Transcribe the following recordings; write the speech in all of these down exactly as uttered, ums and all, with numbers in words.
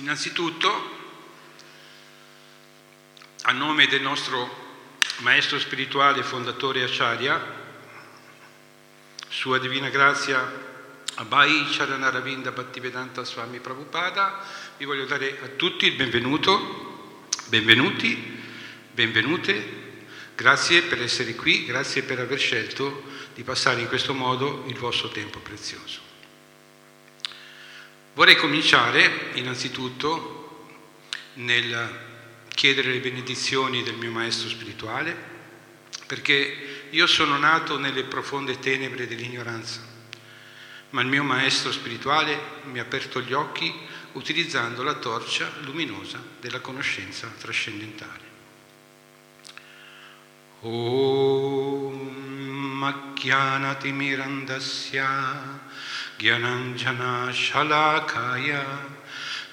Innanzitutto, a nome del nostro maestro spirituale fondatore Acharya, Sua Divina Grazia Abhay Charanaravinda Bhattivedanta Swami Prabhupada, vi voglio dare a tutti il benvenuto, benvenuti, benvenute. Grazie per essere qui, grazie per aver scelto di passare in questo modo il vostro tempo prezioso. Vorrei cominciare innanzitutto nel chiedere le benedizioni del mio maestro spirituale, perché io sono nato nelle profonde tenebre dell'ignoranza, ma il mio maestro spirituale mi ha aperto gli occhi utilizzando la torcia luminosa della conoscenza trascendentale. Om Ajñānatimirandhasya Gyananjana Shalakaya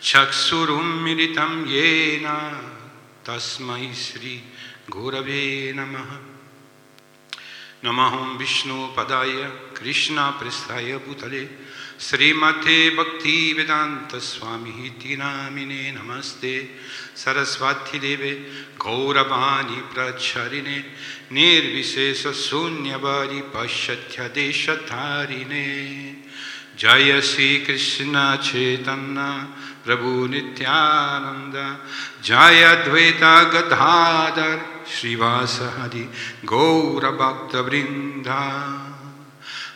Chakṣurummilitam yena Tasmai Sri Gurave Namaha. Namahum Vishnu Padaya Krishna Prestaya Bhutale Srimate Bhakti Vedanta Swami Hiti Namine Namaste Sarasvati Deve Gauravani Pracharine Nirvisesa Sunyavari Pashatya Deshatarine Jaya Sri Krishna Chaitanya Prabhu Nityananda Jaya Dvaita Gadhadar Srivasa Hari Gaura Bhakta Vrinda.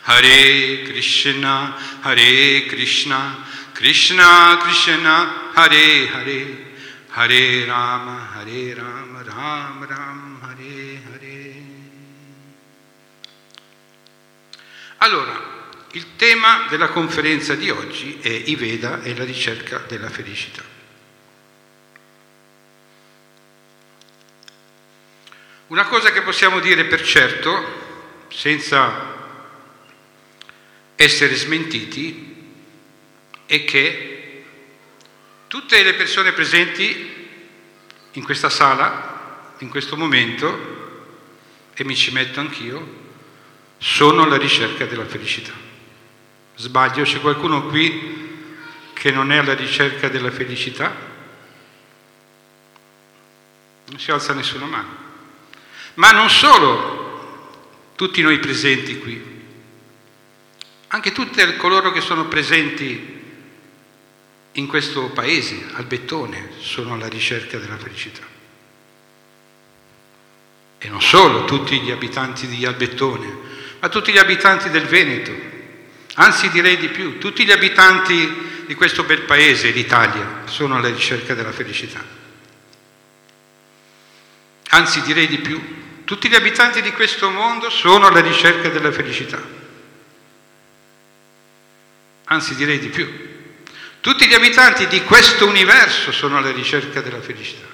Hare Krishna, Hare Krishna, Krishna Krishna, Hare Hare, Hare Rama, Hare Rama, Rama Rama, Hare Hare. Allora, il tema della conferenza di oggi è i Veda e la ricerca della felicità. Una cosa che possiamo dire per certo, senza essere smentiti, è che tutte le persone presenti in questa sala, in questo momento, e mi ci metto anch'io, sono alla ricerca della felicità. Sbaglio? C'è qualcuno qui che non è alla ricerca della felicità? Non si alza nessuna mano. Ma non solo tutti noi presenti qui, anche tutti coloro che sono presenti in questo paese, al Bettone, sono alla ricerca della felicità. E non solo tutti gli abitanti di Albettone, ma tutti gli abitanti del Veneto, anzi direi di più, tutti gli abitanti di questo bel paese, l'Italia, sono alla ricerca della felicità. Anzi direi di più, tutti gli abitanti di questo mondo sono alla ricerca della felicità. Anzi direi di più, tutti gli abitanti di questo universo sono alla ricerca della felicità.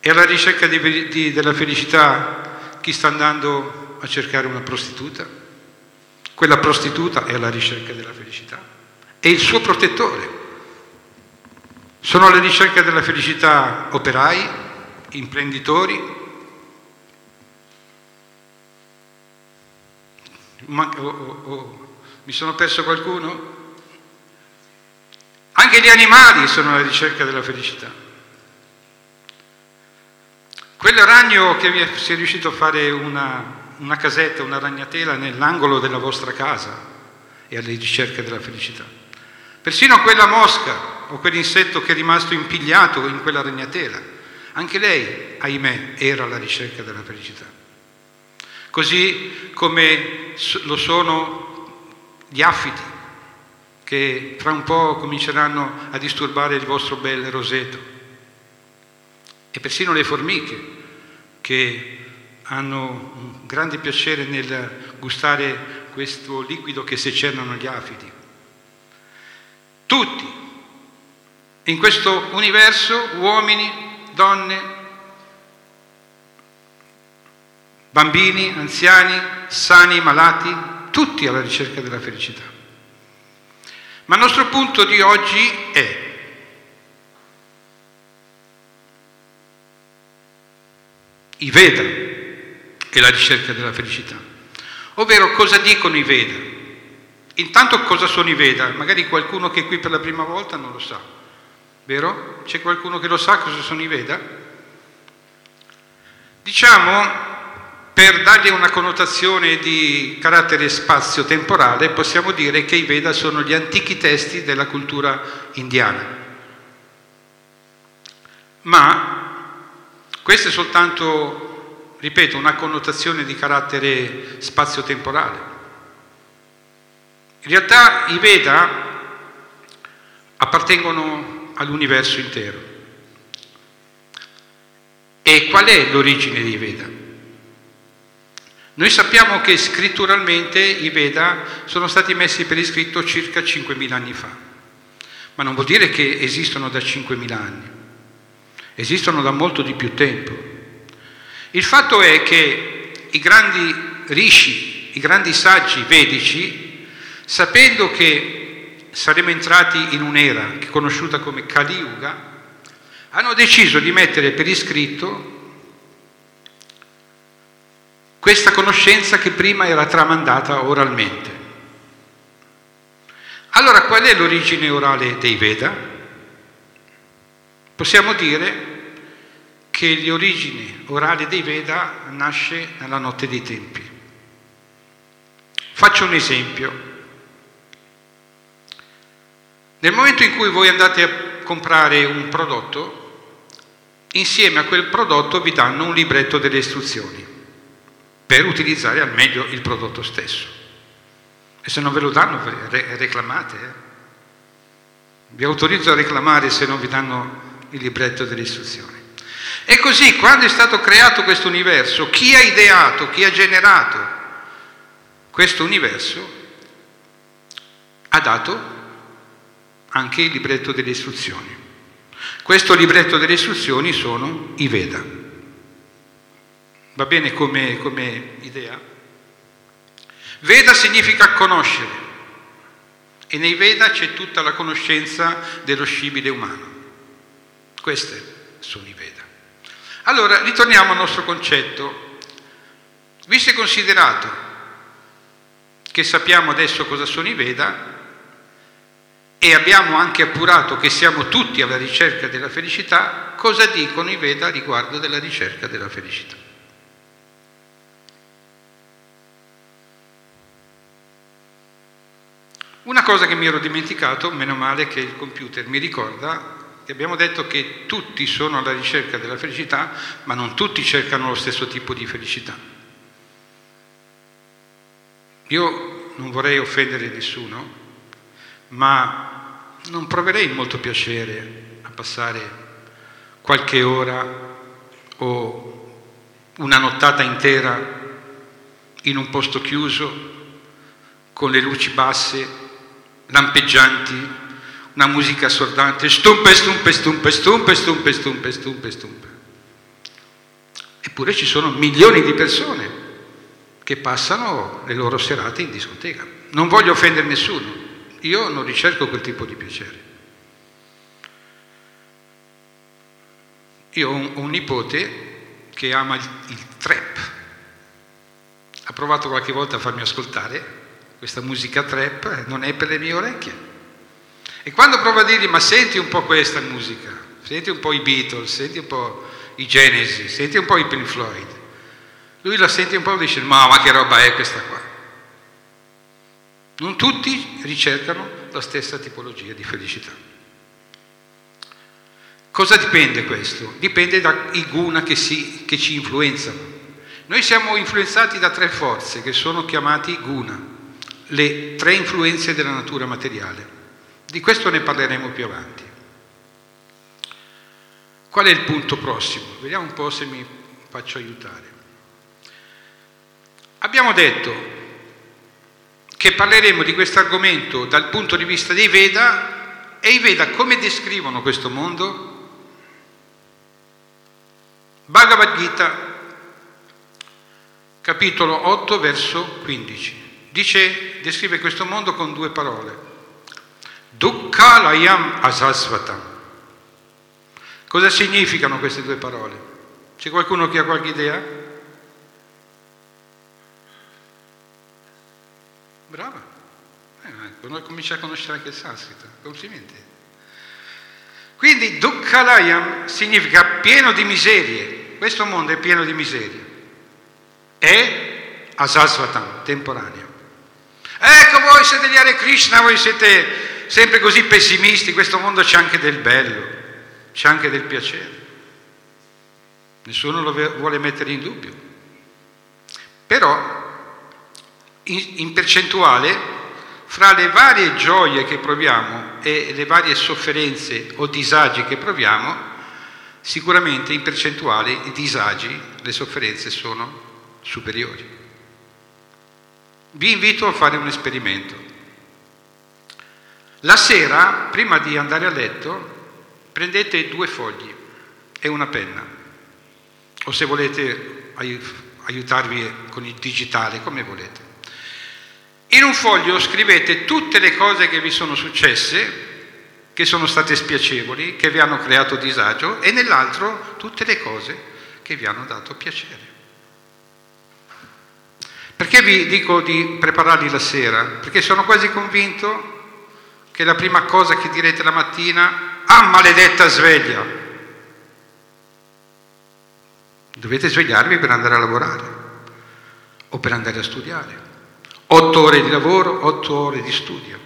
E alla ricerca di, di, della felicità chi sta andando a cercare una prostituta? Quella prostituta è alla ricerca della felicità, è il suo protettore. Sono alla ricerca della felicità operai, imprenditori, ma, oh, oh, oh. Mi sono perso qualcuno? Anche gli animali sono alla ricerca della felicità. Quello ragno che si è riuscito a fare una, una casetta, una ragnatela nell'angolo della vostra casa è alla ricerca della felicità. Persino quella mosca o quell'insetto che è rimasto impigliato in quella ragnatela, anche lei, ahimè, era alla ricerca della felicità. Così come lo sono gli afidi, che fra un po' cominceranno a disturbare il vostro bel roseto, e persino le formiche, che hanno un grande piacere nel gustare questo liquido che secernano gli afidi. Tutti, in questo universo, uomini, donne, bambini, anziani, sani, malati, tutti alla ricerca della felicità. Ma il nostro punto di oggi è: i Veda e la ricerca della felicità. Ovvero, cosa dicono i Veda? Intanto cosa sono i Veda? Magari qualcuno che è qui per la prima volta non lo sa, vero? C'è qualcuno che lo sa cosa sono i Veda? Diciamo, per dargli una connotazione di carattere spazio-temporale, possiamo dire che i Veda sono gli antichi testi della cultura indiana. Ma questa è soltanto, ripeto, una connotazione di carattere spazio-temporale. In realtà i Veda appartengono all'universo intero. E qual è l'origine dei Veda? Noi sappiamo che scritturalmente i Veda sono stati messi per iscritto circa cinquemila anni fa, ma non vuol dire che esistono da cinquemila anni, esistono da molto di più tempo. Il fatto è che i grandi rishi, i grandi saggi vedici, sapendo che saremmo entrati in un'era conosciuta come Kali Yuga, hanno deciso di mettere per iscritto questa conoscenza che prima era tramandata oralmente. Allora, qual è l'origine orale dei Veda? Possiamo dire che l'origine orale dei Veda nasce nella notte dei tempi. Faccio un esempio. Nel momento in cui voi andate a comprare un prodotto, insieme a quel prodotto vi danno un libretto delle istruzioni per utilizzare al meglio il prodotto stesso. E se non ve lo danno, reclamate. Eh? Vi autorizzo a reclamare se non vi danno il libretto delle istruzioni. E così, quando è stato creato questo universo, chi ha ideato, chi ha generato questo universo, ha dato anche il libretto delle istruzioni. Questo libretto delle istruzioni sono i Veda. Va bene come, come idea? Veda significa conoscere, e nei Veda c'è tutta la conoscenza dello scibile umano. Questi sono i Veda. Allora, ritorniamo al nostro concetto. Visto e considerato che sappiamo adesso cosa sono i Veda, e abbiamo anche appurato che siamo tutti alla ricerca della felicità, cosa dicono i Veda riguardo della ricerca della felicità? Una cosa che mi ero dimenticato, meno male che il computer mi ricorda, che abbiamo detto che tutti sono alla ricerca della felicità, ma non tutti cercano lo stesso tipo di felicità. Io non vorrei offendere nessuno, ma non proverei molto piacere a passare qualche ora o una nottata intera in un posto chiuso, con le luci basse, lampeggianti, una musica assordante, stumpe, stumpe, stumpe, stumpe, stumpe, stumpe, stumpe, stumpe. Eppure ci sono milioni di persone che passano le loro serate in discoteca. Non voglio offendere nessuno. Io non ricerco quel tipo di piacere. Io ho un, ho un nipote che ama il, il trap. Ha provato qualche volta a farmi ascoltare questa musica trap, non è per le mie orecchie. E quando provo a dirgli, ma senti un po' questa musica, senti un po' i Beatles, senti un po' i Genesis, senti un po' i Pink Floyd, lui la sente un po' e dice, ma, ma che roba è questa qua? Non tutti ricercano la stessa tipologia di felicità. Cosa dipende questo? Dipende dai guna che, si, che ci influenzano. Noi siamo influenzati da tre forze che sono chiamati guna, le tre influenze della natura materiale. Di questo ne parleremo più avanti. Qual è il punto prossimo? Vediamo un po' se mi faccio aiutare. Abbiamo detto che parleremo di questo argomento dal punto di vista dei Veda, e i Veda come descrivono questo mondo? Bhagavad Gita, capitolo otto, verso quindici, dice, descrive questo mondo con due parole, dukkha layam asasvatam. Cosa significano queste due parole? C'è qualcuno che ha qualche idea? Brava, eh, Noi comincia a conoscere anche il sanscrito. Complimenti. Quindi Dukkhalayam significa pieno di miserie. Questo mondo è pieno di miserie. E Asasvatam, temporaneo. Ecco, voi siete gli Hare Krishna, voi siete sempre così pessimisti. Questo mondo c'è anche del bello, c'è anche del piacere. Nessuno lo vuole mettere in dubbio. Però in percentuale, fra le varie gioie che proviamo e le varie sofferenze o disagi che proviamo, sicuramente in percentuale i disagi, le sofferenze sono superiori. Vi invito a fare un esperimento. La sera, prima di andare a letto, prendete due fogli e una penna, o se volete aiutarvi con il digitale, come volete. In un foglio scrivete tutte le cose che vi sono successe, che sono state spiacevoli, che vi hanno creato disagio, e nell'altro tutte le cose che vi hanno dato piacere. Perché vi dico di prepararli la sera? Perché sono quasi convinto che la prima cosa che direte la mattina, ah, maledetta sveglia! Dovete svegliarvi per andare a lavorare o per andare a studiare. Otto ore di lavoro, otto ore di studio.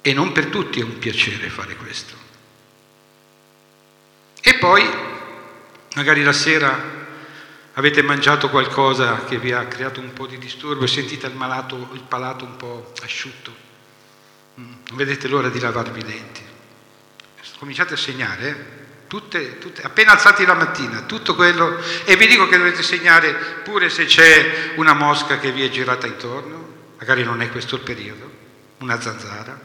E non per tutti è un piacere fare questo. E poi, magari la sera avete mangiato qualcosa che vi ha creato un po' di disturbo e sentite il, malato, il palato un po' asciutto. Non vedete l'ora di lavarvi i denti. Cominciate a segnare, eh? Tutte, tutte, appena alzati la mattina, tutto quello, e vi dico che dovete segnare pure se c'è una mosca che vi è girata intorno, magari non è questo il periodo, una zanzara,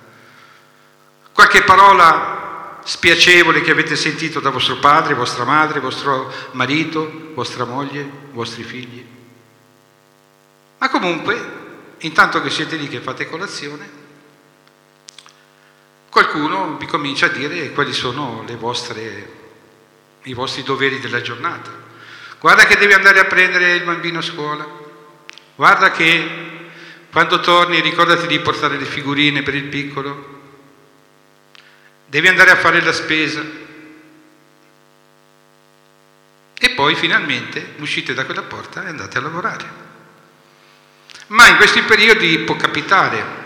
qualche parola spiacevole che avete sentito da vostro padre, vostra madre, vostro marito, vostra moglie, vostri figli. Ma comunque, intanto che siete lì che fate colazione, qualcuno vi comincia a dire quali sono le vostre, i vostri doveri della giornata. Guarda che devi andare a prendere il bambino a scuola, guarda che quando torni ricordati di portare le figurine per il piccolo, devi andare a fare la spesa. E poi finalmente uscite da quella porta e andate a lavorare. Ma in questi periodi può capitare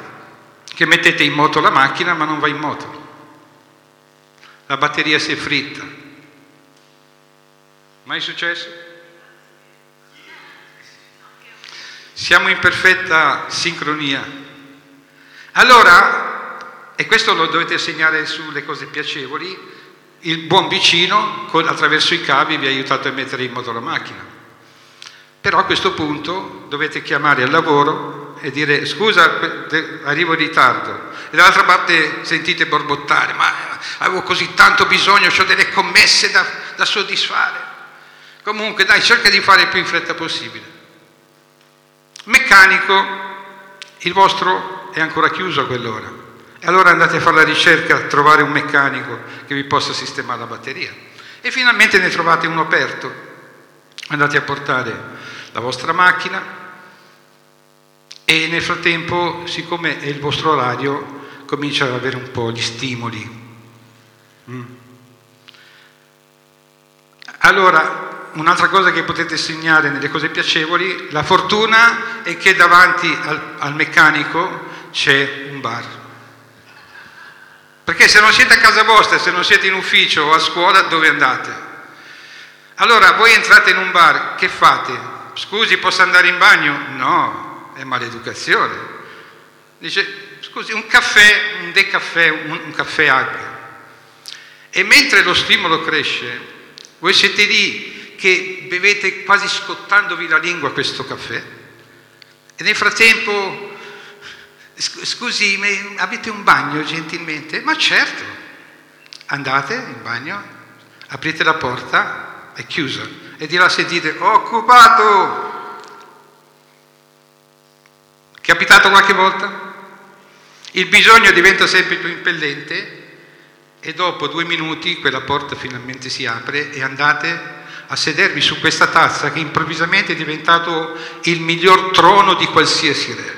che mettete in moto la macchina ma non va in moto, la batteria si è fritta. Mai successo? Siamo in perfetta sincronia. Allora, e questo lo dovete segnare sulle cose piacevoli, il buon vicino attraverso i cavi vi ha aiutato a mettere in moto la macchina. Però a questo punto dovete chiamare al lavoro e dire scusa, arrivo in ritardo, e dall'altra parte sentite borbottare, ma avevo così tanto bisogno, ho delle commesse da, da soddisfare, comunque dai, cerca di fare il più in fretta possibile. Meccanico, il vostro è ancora chiuso a quell'ora, e allora andate a fare la ricerca, a trovare un meccanico che vi possa sistemare la batteria, e finalmente ne trovate uno aperto, andate a portare la vostra macchina. E nel frattempo, siccome è il vostro orario, comincia ad avere un po' gli stimoli. Mm. Allora, un'altra cosa che potete segnare nelle cose piacevoli, la fortuna è che davanti al, al meccanico c'è un bar. Perché se non siete a casa vostra, se non siete in ufficio o a scuola, dove andate? Allora, voi entrate in un bar, che fate? Scusi, posso andare in bagno? No. È maleducazione. Dice, scusi, un caffè, un decaffè, un, un caffè agrio. E mentre lo stimolo cresce, voi siete lì che bevete quasi scottandovi la lingua questo caffè, e nel frattempo, scusi, avete un bagno gentilmente? Ma certo. Andate in bagno, aprite la porta, è chiusa, e di là sentite, occupato! Capitato qualche volta? Il bisogno diventa sempre più impellente e dopo due minuti quella porta finalmente si apre e andate a sedervi su questa tazza che improvvisamente è diventato il miglior trono di qualsiasi re.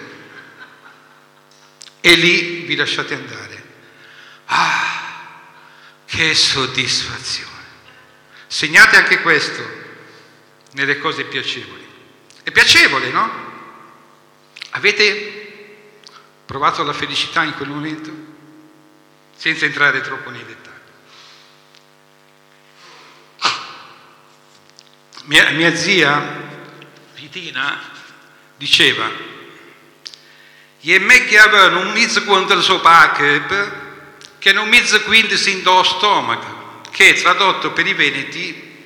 e lì vi lasciate andare. Ah, che soddisfazione! Segnate anche questo nelle cose piacevoli. È piacevole, no? Avete provato la felicità in quel momento? Senza entrare troppo nei dettagli. Mia, mia zia Ritina diceva: «E me che avevano un mezzo contro il suo pacchep, che non mezzo quindi si indosso stomaco», che tradotto per i veneti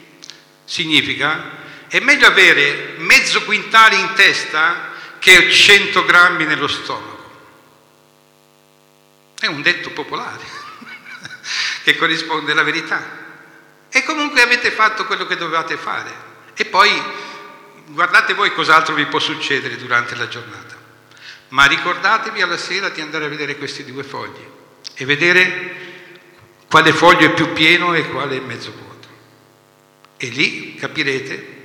significa: è meglio avere mezzo quintale in testa che cento grammi nello stomaco. È un detto popolare che corrisponde alla verità. E comunque avete fatto quello che dovevate fare. E poi guardate voi cos'altro vi può succedere durante la giornata. Ma ricordatevi alla sera di andare a vedere questi due fogli e vedere quale foglio è più pieno e quale è mezzo vuoto. E lì capirete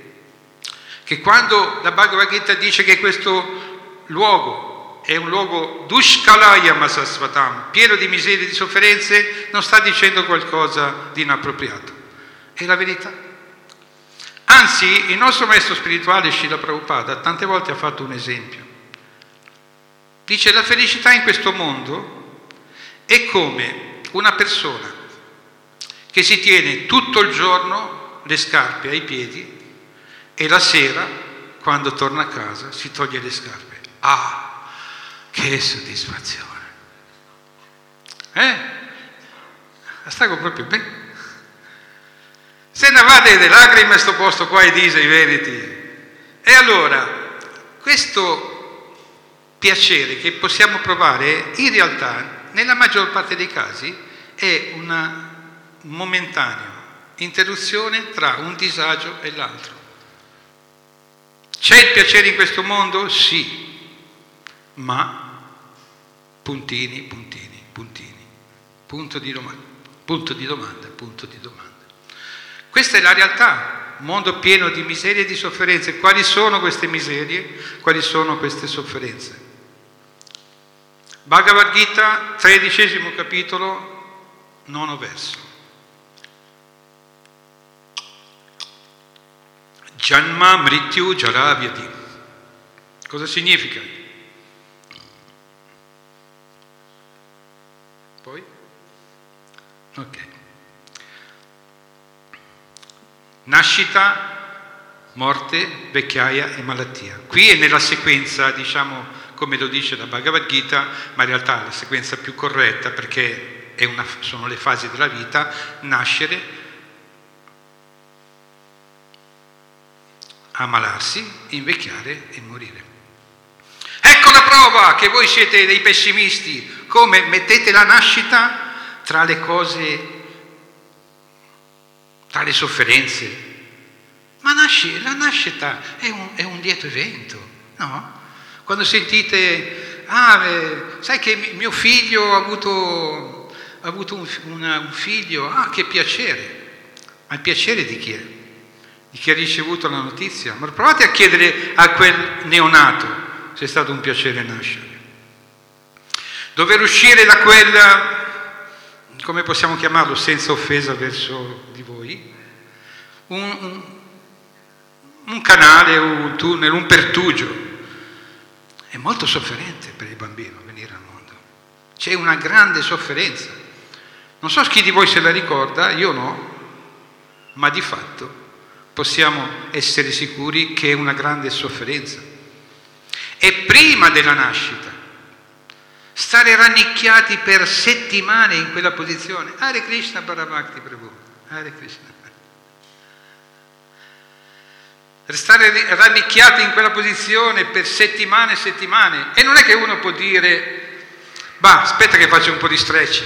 che quando la Bhagavad Gita dice che questo luogo è un luogo dushkalaya masasvatam, pieno di miserie e di sofferenze, non sta dicendo qualcosa di inappropriato. È la verità. Anzi, il nostro maestro spirituale Srila Prabhupada tante volte ha fatto un esempio. Dice: la felicità in questo mondo è come una persona che si tiene tutto il giorno le scarpe ai piedi e la sera, quando torna a casa, si toglie le scarpe. Ah, che soddisfazione! Eh? La stago proprio bene. Se ne avete le lacrime a sto posto qua, e dice i veneti. E allora, questo piacere che possiamo provare, in realtà, nella maggior parte dei casi, è una momentanea interruzione tra un disagio e l'altro. C'è il piacere in questo mondo? Sì, ma puntini, puntini, puntini, punto di domanda, punto di domanda, punto di domanda. Questa è la realtà, un mondo pieno di miserie e di sofferenze. Quali sono queste miserie? Quali sono queste sofferenze? Bhagavad Gita, tredicesimo capitolo, nono verso. Janma mrityu jaravyati. Cosa significa? Poi? Ok. Nascita, morte, vecchiaia e malattia. Qui è nella sequenza, diciamo, come lo dice la Bhagavad Gita, ma in realtà è la sequenza più corretta, perché è una, sono le fasi della vita: nascere, ammalarsi, invecchiare e morire. Ecco la prova che voi siete dei pessimisti. Come mettete la nascita tra le cose, tra le sofferenze? Ma nasce, la nascita è un, è un lieto evento, no? Quando sentite: ah, eh, sai che mio figlio ha avuto, ha avuto un, una, un figlio, ah, che piacere. Ma il piacere di chi è? Di chi ha ricevuto la notizia? Ma provate a chiedere a quel neonato se è stato un piacere nascere. Dover uscire da quella, come possiamo chiamarlo senza offesa verso di voi, un, un, un canale, un tunnel, un pertugio. È molto sofferente per il bambino venire al mondo. C'è una grande sofferenza. Non so chi di voi se la ricorda, io no, ma di fatto possiamo essere sicuri che è una grande sofferenza. E prima della nascita, stare rannicchiati per settimane in quella posizione. Hare Krishna Parabhakti Prabhu, Hare Krishna. Restare rannicchiati in quella posizione per settimane e settimane. E non è che uno può dire: bah, aspetta che faccio un po' di stretch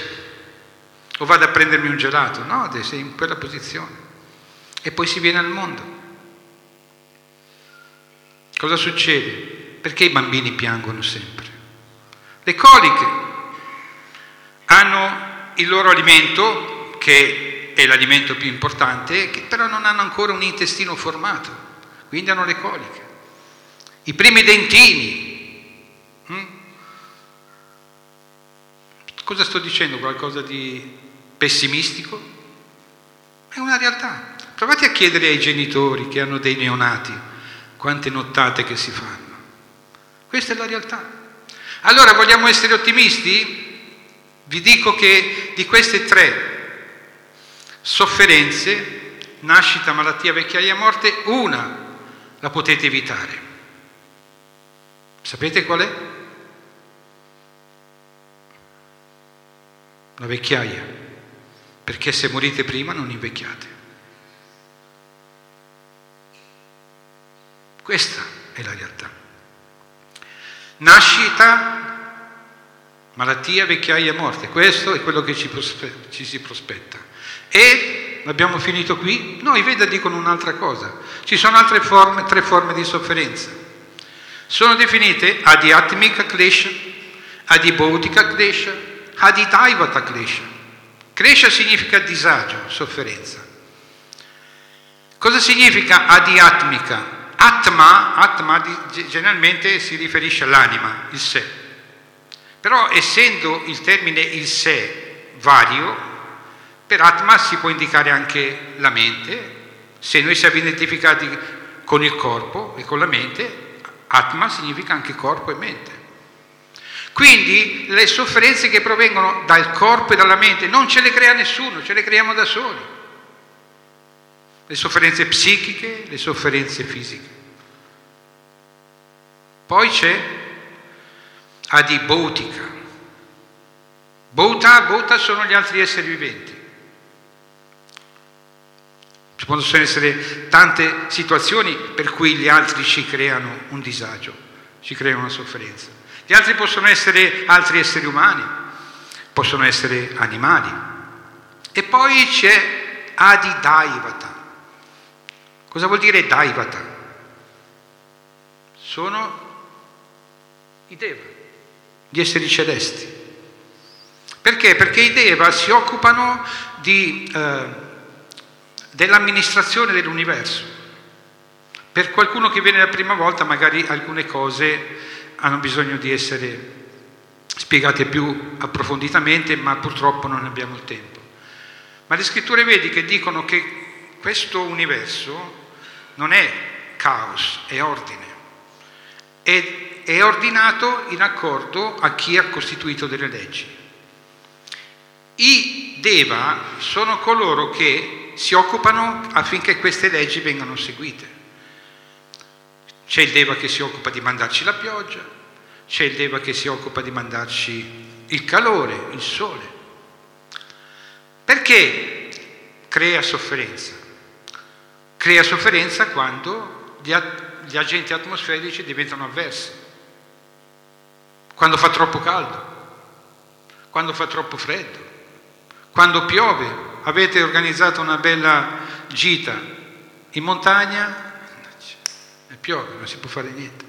o vado a prendermi un gelato. No, sei in quella posizione. E poi si viene al mondo. Cosa succede? Perché i bambini piangono sempre? Le coliche hanno il loro alimento, che è l'alimento più importante, che però non hanno ancora un intestino formato, quindi hanno le coliche. I primi dentini, Cosa sto dicendo? Qualcosa di pessimistico? È una realtà. Provate a chiedere ai genitori che hanno dei neonati quante nottate che si fanno. Questa è la realtà. Allora, vogliamo essere ottimisti? Vi dico che di queste tre sofferenze, nascita, malattia, vecchiaia, morte, una la potete evitare. Sapete qual è? La vecchiaia, perché se morite prima non invecchiate. Questa è la realtà. Nascita, malattia, vecchiaia, morte. Questo è quello che ci, prospe- ci si prospetta. E abbiamo finito qui? No, i Veda dicono un'altra cosa. Ci sono altre forme, tre forme di sofferenza. Sono definite Adhyatmika Klesha, Adhibhautika Klesha, Adhitaivata Klesha. Klesha significa disagio, sofferenza. Cosa significa Adhyatmika? Atma, atma generalmente si riferisce all'anima, il sé. Però essendo il termine il sé vario, per atma si può indicare anche la mente. Se noi siamo identificati con il corpo e con la mente, atma significa anche corpo e mente. Quindi le sofferenze che provengono dal corpo e dalla mente non ce le crea nessuno, ce le creiamo da soli. Le sofferenze psichiche, le sofferenze fisiche. Poi c'è adibautica. Bauta, bauta sono gli altri esseri viventi. Ci possono essere tante situazioni per cui gli altri ci creano un disagio, ci creano una sofferenza. Gli altri possono essere altri esseri umani, possono essere animali. E poi c'è adidaivata. Cosa vuol dire Daivata? Sono i Deva, gli esseri celesti. Perché? Perché i Deva si occupano di, eh, dell'amministrazione dell'universo. Per qualcuno che viene la prima volta, magari alcune cose hanno bisogno di essere spiegate più approfonditamente, ma purtroppo non abbiamo il tempo. Ma le scritture vediche dicono che questo universo non è caos, è ordine. È, è ordinato in accordo a chi ha costituito delle leggi. I Deva sono coloro che si occupano affinché queste leggi vengano seguite. C'è il Deva che si occupa di mandarci la pioggia, c'è il Deva che si occupa di mandarci il calore, il sole. Perché crea sofferenza? Crea sofferenza quando gli, at- gli agenti atmosferici diventano avversi, quando fa troppo caldo, quando fa troppo freddo, quando piove. Avete organizzato una bella gita in montagna e piove, non si può fare niente.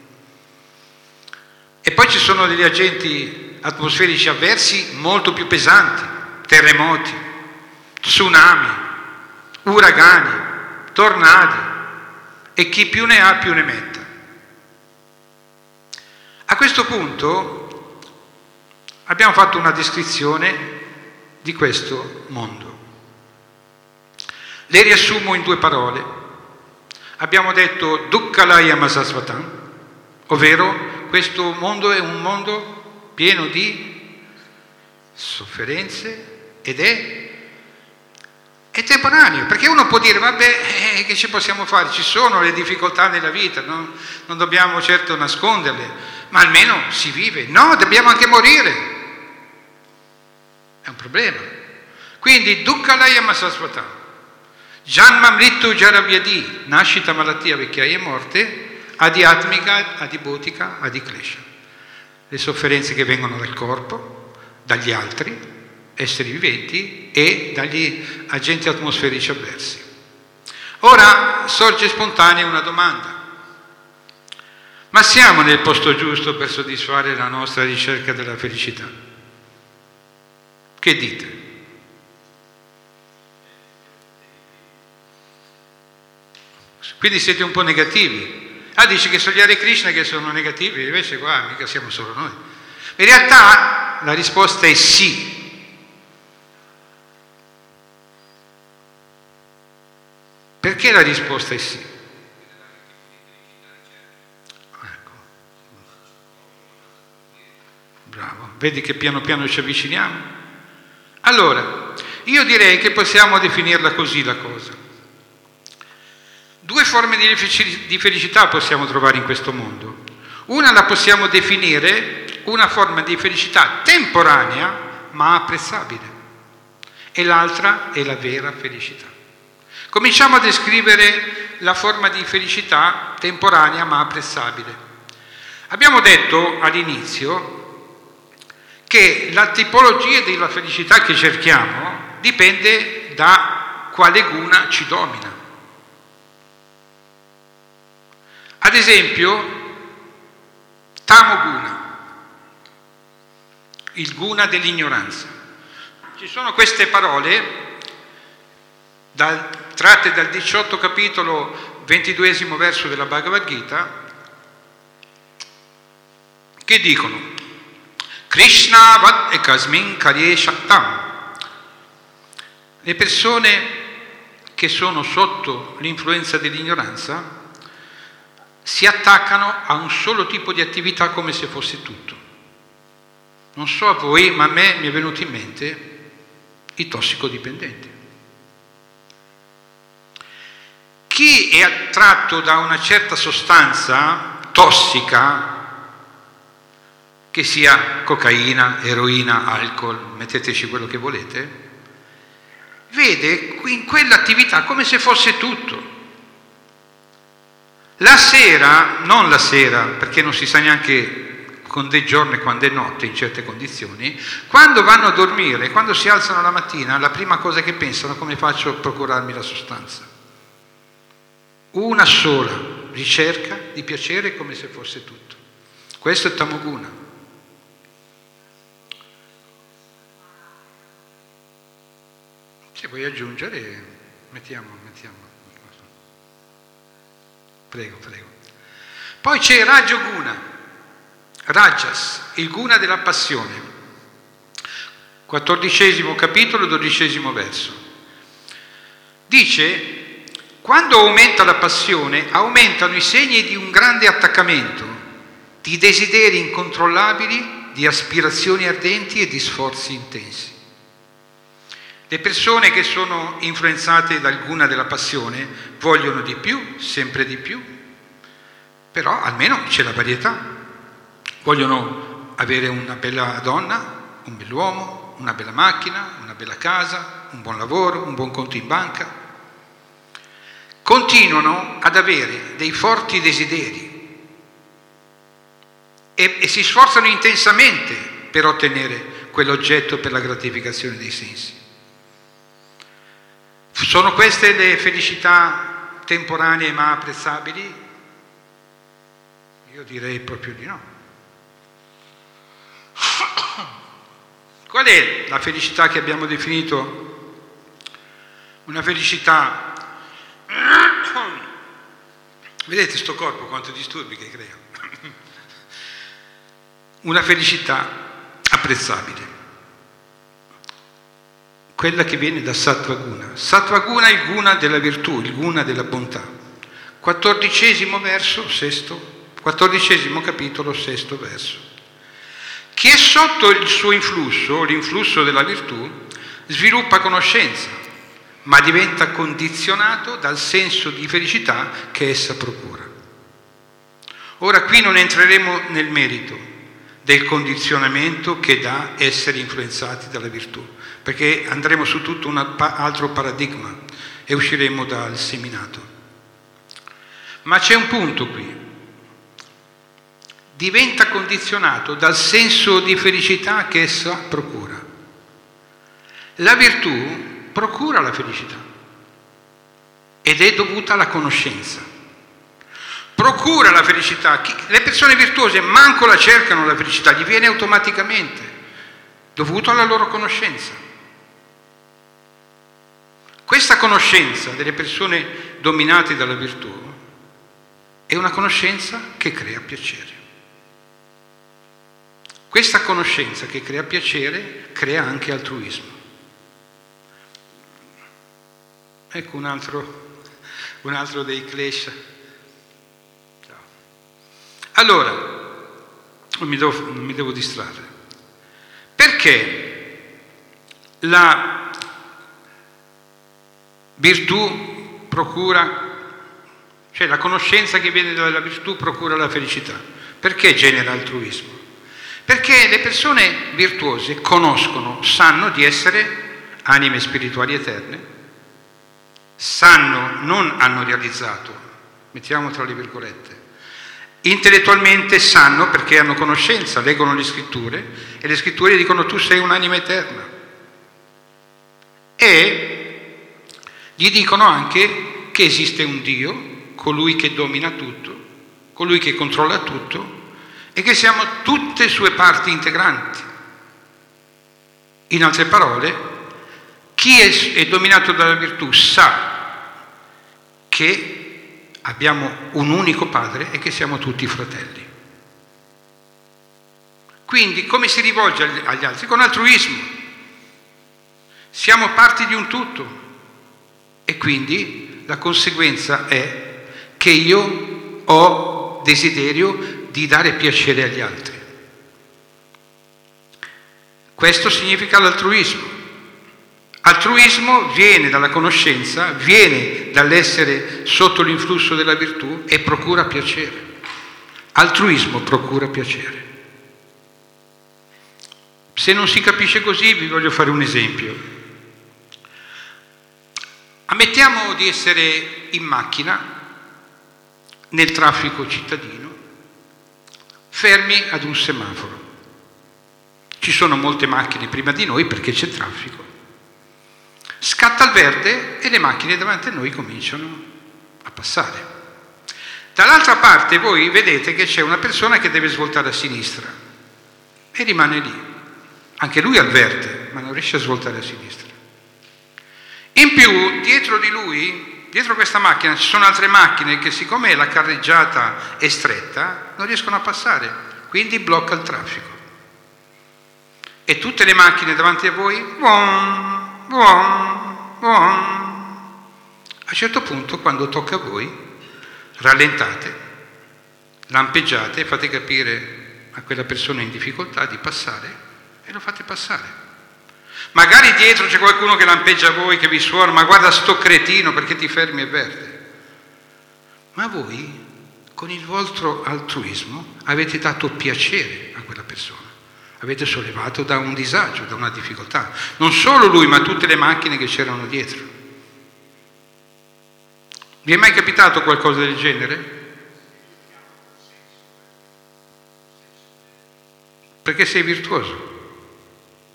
E poi ci sono degli agenti atmosferici avversi molto più pesanti, terremoti, tsunami, uragani, tornadi, e chi più ne ha più ne metta. A questo punto abbiamo fatto una descrizione di questo mondo. Le riassumo in due parole. Abbiamo detto Dukkhalaya Masasvatam, ovvero questo mondo è un mondo pieno di sofferenze ed è È temporaneo, perché uno può dire, vabbè, eh, che ci possiamo fare? Ci sono le difficoltà nella vita, no? Non dobbiamo certo nasconderle, ma almeno si vive. No, dobbiamo anche morire. È un problema. Quindi, Dukkhalaya Masasvatam, Janma Mrityu Jara Vyadi, nascita, malattia, vecchiaia e morte, Adhyatmika, Adhibhautika, Adhiklesha. Le sofferenze che vengono dal corpo, dagli altri esseri viventi e dagli agenti atmosferici avversi. Ora sorge spontanea una domanda. Ma siamo nel posto giusto per soddisfare la nostra ricerca della felicità? Che dite? Quindi siete un po' negativi. Ah, dici che sono gli Hare Krishna che sono negativi, invece qua mica siamo solo noi. In realtà La risposta è sì. Perché la risposta è sì? Ecco. Bravo, vedi che piano piano ci avviciniamo? Allora, io direi che possiamo definirla così la cosa. Due forme di felicità possiamo trovare in questo mondo. Una la possiamo definire una forma di felicità temporanea ma apprezzabile, e l'altra è la vera felicità. Cominciamo a descrivere la forma di felicità temporanea ma apprezzabile. Abbiamo detto all'inizio che la tipologia della felicità che cerchiamo dipende da quale guna ci domina. Ad esempio, Tamoguna, il guna dell'ignoranza. Ci sono queste parole dal, tratte dal diciottesimo capitolo, ventiduesimo verso della Bhagavad Gita, che dicono Krishna vad ekasmin karye shaktam. Le persone che sono sotto l'influenza dell'ignoranza si attaccano a un solo tipo di attività come se fosse tutto. Non so a voi, ma a me mi è venuto in mente i tossicodipendenti. Chi è attratto da una certa sostanza tossica, che sia cocaina, eroina, alcol, metteteci quello che volete, vede in quell'attività come se fosse tutto. La sera, non la sera, perché non si sa neanche quando è giorno e quando è notte in certe condizioni, quando vanno a dormire, quando si alzano la mattina, la prima cosa che pensano è come faccio a procurarmi la sostanza. Una sola ricerca di piacere come se fosse tutto. Questo è Tamoguna. Se vuoi aggiungere, mettiamo, mettiamo. Prego, prego. Poi c'è Rajoguna, Rajas, il guna della passione, quattordicesimo capitolo, dodicesimo verso. Dice, quando aumenta la passione, aumentano i segni di un grande attaccamento, di desideri incontrollabili, di aspirazioni ardenti e di sforzi intensi. Le persone che sono influenzate dal guna della passione vogliono di più, sempre di più, però almeno c'è la varietà. Vogliono avere una bella donna, un bell'uomo, una bella macchina, una bella casa, un buon lavoro, un buon conto in banca. Continuano ad avere dei forti desideri e, e si sforzano intensamente per ottenere quell'oggetto per la gratificazione dei sensi. Sono queste le felicità temporanee ma apprezzabili? Io direi proprio di no. Qual è la felicità che abbiamo definito? Una felicità... Vedete sto corpo quanto disturbi che crea. Una felicità apprezzabile. Quella che viene da Sattvaguna. Sattvaguna è il guna della virtù, il guna della bontà. Quattordicesimo verso, sesto, quattordicesimo capitolo, sesto verso. Chi è sotto il suo influsso, l'influsso della virtù, sviluppa conoscenza, ma diventa condizionato dal senso di felicità che essa procura. Ora qui non entreremo nel merito del condizionamento che dà essere influenzati dalla virtù, perché andremo su tutto un altro paradigma e usciremo dal seminato. Ma c'è un punto qui. Diventa condizionato dal senso di felicità che essa procura. La virtù procura la felicità ed è dovuta alla conoscenza. Procura la felicità. Le persone virtuose manco la cercano la felicità, gli viene automaticamente, dovuto alla loro conoscenza. Questa conoscenza delle persone dominate dalla virtù è una conoscenza che crea piacere. Questa conoscenza che crea piacere crea anche altruismo. Ecco un altro, un altro dei Klesha. Allora, non mi devo, non mi devo distrarre. Perché la virtù procura, cioè la conoscenza che viene dalla virtù procura la felicità? Perché genera altruismo? Perché le persone virtuose conoscono, sanno di essere anime spirituali eterne, sanno, non hanno realizzato, mettiamo tra le virgolette, intellettualmente sanno perché hanno conoscenza, leggono le scritture e le scritture dicono tu sei un'anima eterna, e gli dicono anche che esiste un Dio, colui che domina tutto, colui che controlla tutto, e che siamo tutte sue parti integranti. In altre parole, chi è, è dominato dalla virtù sa che abbiamo un unico padre e che siamo tutti fratelli. Quindi come si rivolge agli, agli altri? Con altruismo. Siamo parti di un tutto, e quindi la conseguenza è che io ho desiderio di dare piacere agli altri. Questo significa l'altruismo. Altruismo viene dalla conoscenza, viene dall'essere sotto l'influsso della virtù e procura piacere. Altruismo procura piacere. Se non si capisce così, vi voglio fare un esempio. Ammettiamo di essere in macchina nel traffico cittadino, fermi ad un semaforo. Ci sono molte macchine prima di noi perché c'è traffico. Scatta il verde e le macchine davanti a noi cominciano a passare. Dall'altra parte voi vedete che c'è una persona che deve svoltare a sinistra e rimane lì. Anche lui al verde, ma non riesce a svoltare a sinistra. In più, dietro di lui, dietro questa macchina ci sono altre macchine che, siccome la carreggiata è stretta, non riescono a passare, quindi blocca il traffico. E tutte le macchine davanti a voi, buon, buon, buon. A un certo punto, quando tocca a voi, rallentate, lampeggiate, fate capire a quella persona in difficoltà di passare e lo fate passare. Magari dietro c'è qualcuno che lampeggia a voi, che vi suona, ma guarda sto cretino perché ti fermi e verde. Ma voi, con il vostro altruismo, avete dato piacere a quella persona, avete sollevato da un disagio, da una difficoltà. Non solo lui, ma tutte le macchine che c'erano dietro. Vi è mai capitato qualcosa del genere? Perché sei virtuoso.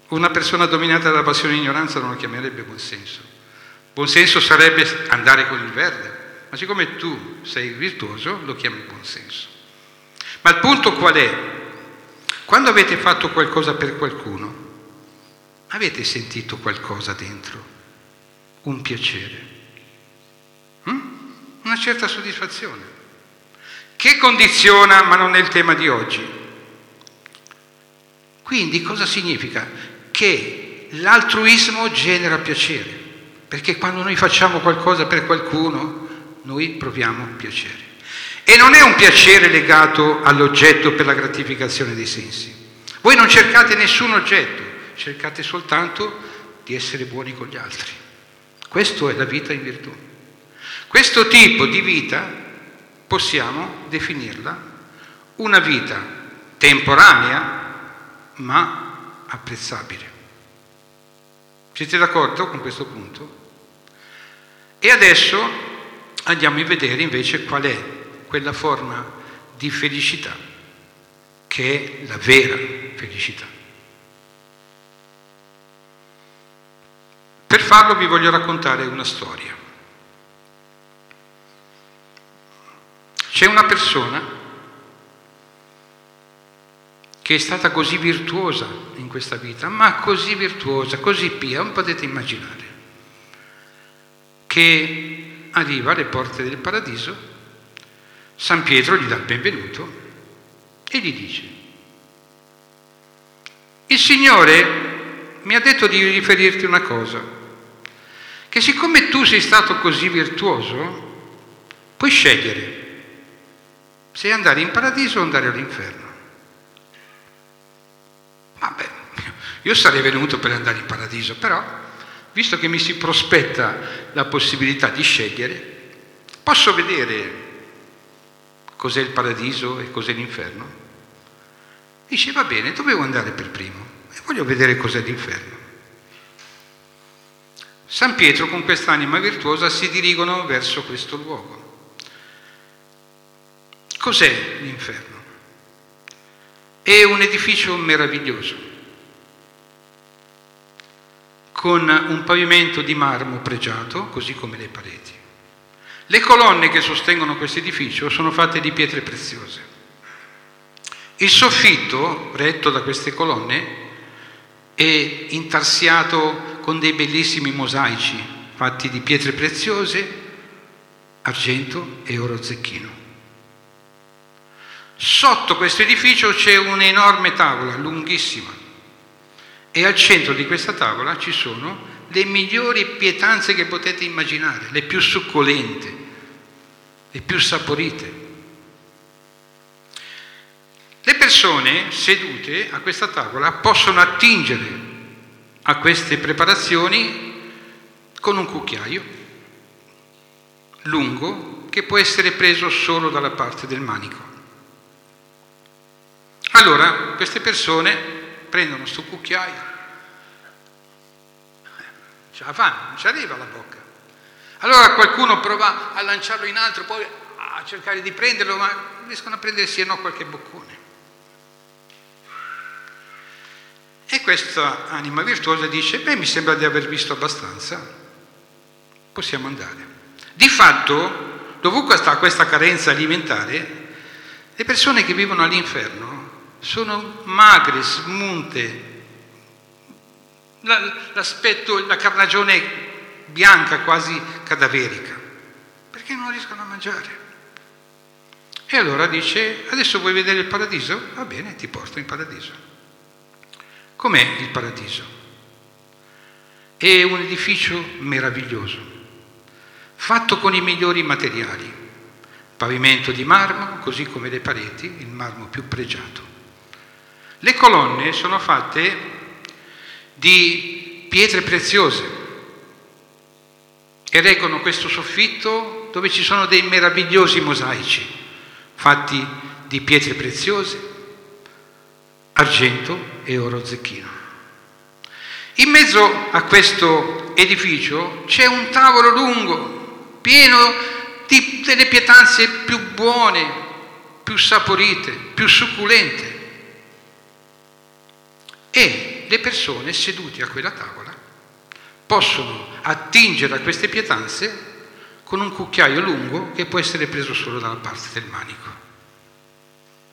Una persona dominata dalla passione e ignoranza non lo chiamerebbe buonsenso. Buonsenso sarebbe andare con il verde, ma siccome tu sei virtuoso lo chiami buonsenso. Ma il punto qual è? Quando avete fatto qualcosa per qualcuno, avete sentito qualcosa dentro? Un piacere? Una certa soddisfazione? Che condiziona, ma non è il tema di oggi. Quindi cosa significa? Che l'altruismo genera piacere, perché quando noi facciamo qualcosa per qualcuno noi proviamo piacere, e non è un piacere legato all'oggetto per la gratificazione dei sensi. Voi non cercate nessun oggetto, cercate soltanto di essere buoni con gli altri. Questo è la vita in virtù. Questo tipo di vita possiamo definirla una vita temporanea ma apprezzabile. Siete d'accordo con questo punto? E adesso andiamo a vedere invece qual è quella forma di felicità che è la vera felicità. Per farlo vi voglio raccontare una storia. C'è una persona che è stata così virtuosa in questa vita, ma così virtuosa, così pia, non potete immaginare, che arriva alle porte del paradiso, San Pietro gli dà il benvenuto e gli dice: Il Signore mi ha detto di riferirti una cosa, che siccome tu sei stato così virtuoso, puoi scegliere se andare in paradiso o andare all'inferno. Vabbè, io sarei venuto per andare in paradiso, però, visto che mi si prospetta la possibilità di scegliere, posso vedere cos'è il paradiso e cos'è l'inferno? Dice, va bene, dovevo andare per primo e voglio vedere cos'è l'inferno. San Pietro con quest'anima virtuosa si dirigono verso questo luogo. Cos'è l'inferno? È un edificio meraviglioso, con un pavimento di marmo pregiato, così come le pareti. Le colonne che sostengono questo edificio sono fatte di pietre preziose. Il soffitto, retto da queste colonne, è intarsiato con dei bellissimi mosaici fatti di pietre preziose, argento e oro zecchino. Sotto questo edificio c'è un'enorme tavola, lunghissima, e al centro di questa tavola ci sono le migliori pietanze che potete immaginare, le più succolente, le più saporite. Le persone sedute a questa tavola possono attingere a queste preparazioni con un cucchiaio lungo che può essere preso solo dalla parte del manico. Allora, queste persone prendono sto cucchiaio, ce la fanno, non ci arriva alla bocca. Allora qualcuno prova a lanciarlo in alto, poi a cercare di prenderlo, ma riescono a prendersi e no qualche boccone. E questa anima virtuosa dice, beh, mi sembra di aver visto abbastanza, possiamo andare. Di fatto, dovunque sta questa carenza alimentare, le persone che vivono all'inferno sono magre, smunte, l'aspetto, la carnagione bianca, quasi cadaverica, perché non riescono a mangiare. E allora dice, adesso vuoi vedere il paradiso? Va bene, ti porto in paradiso. Com'è il paradiso? È un edificio meraviglioso, fatto con i migliori materiali, pavimento di marmo, così come le pareti, il marmo più pregiato. Le colonne sono fatte di pietre preziose e reggono questo soffitto dove ci sono dei meravigliosi mosaici fatti di pietre preziose, argento e oro zecchino. In mezzo a questo edificio c'è un tavolo lungo, pieno di delle pietanze più buone, più saporite, più succulente. E le persone sedute a quella tavola possono attingere a queste pietanze con un cucchiaio lungo che può essere preso solo dalla parte del manico.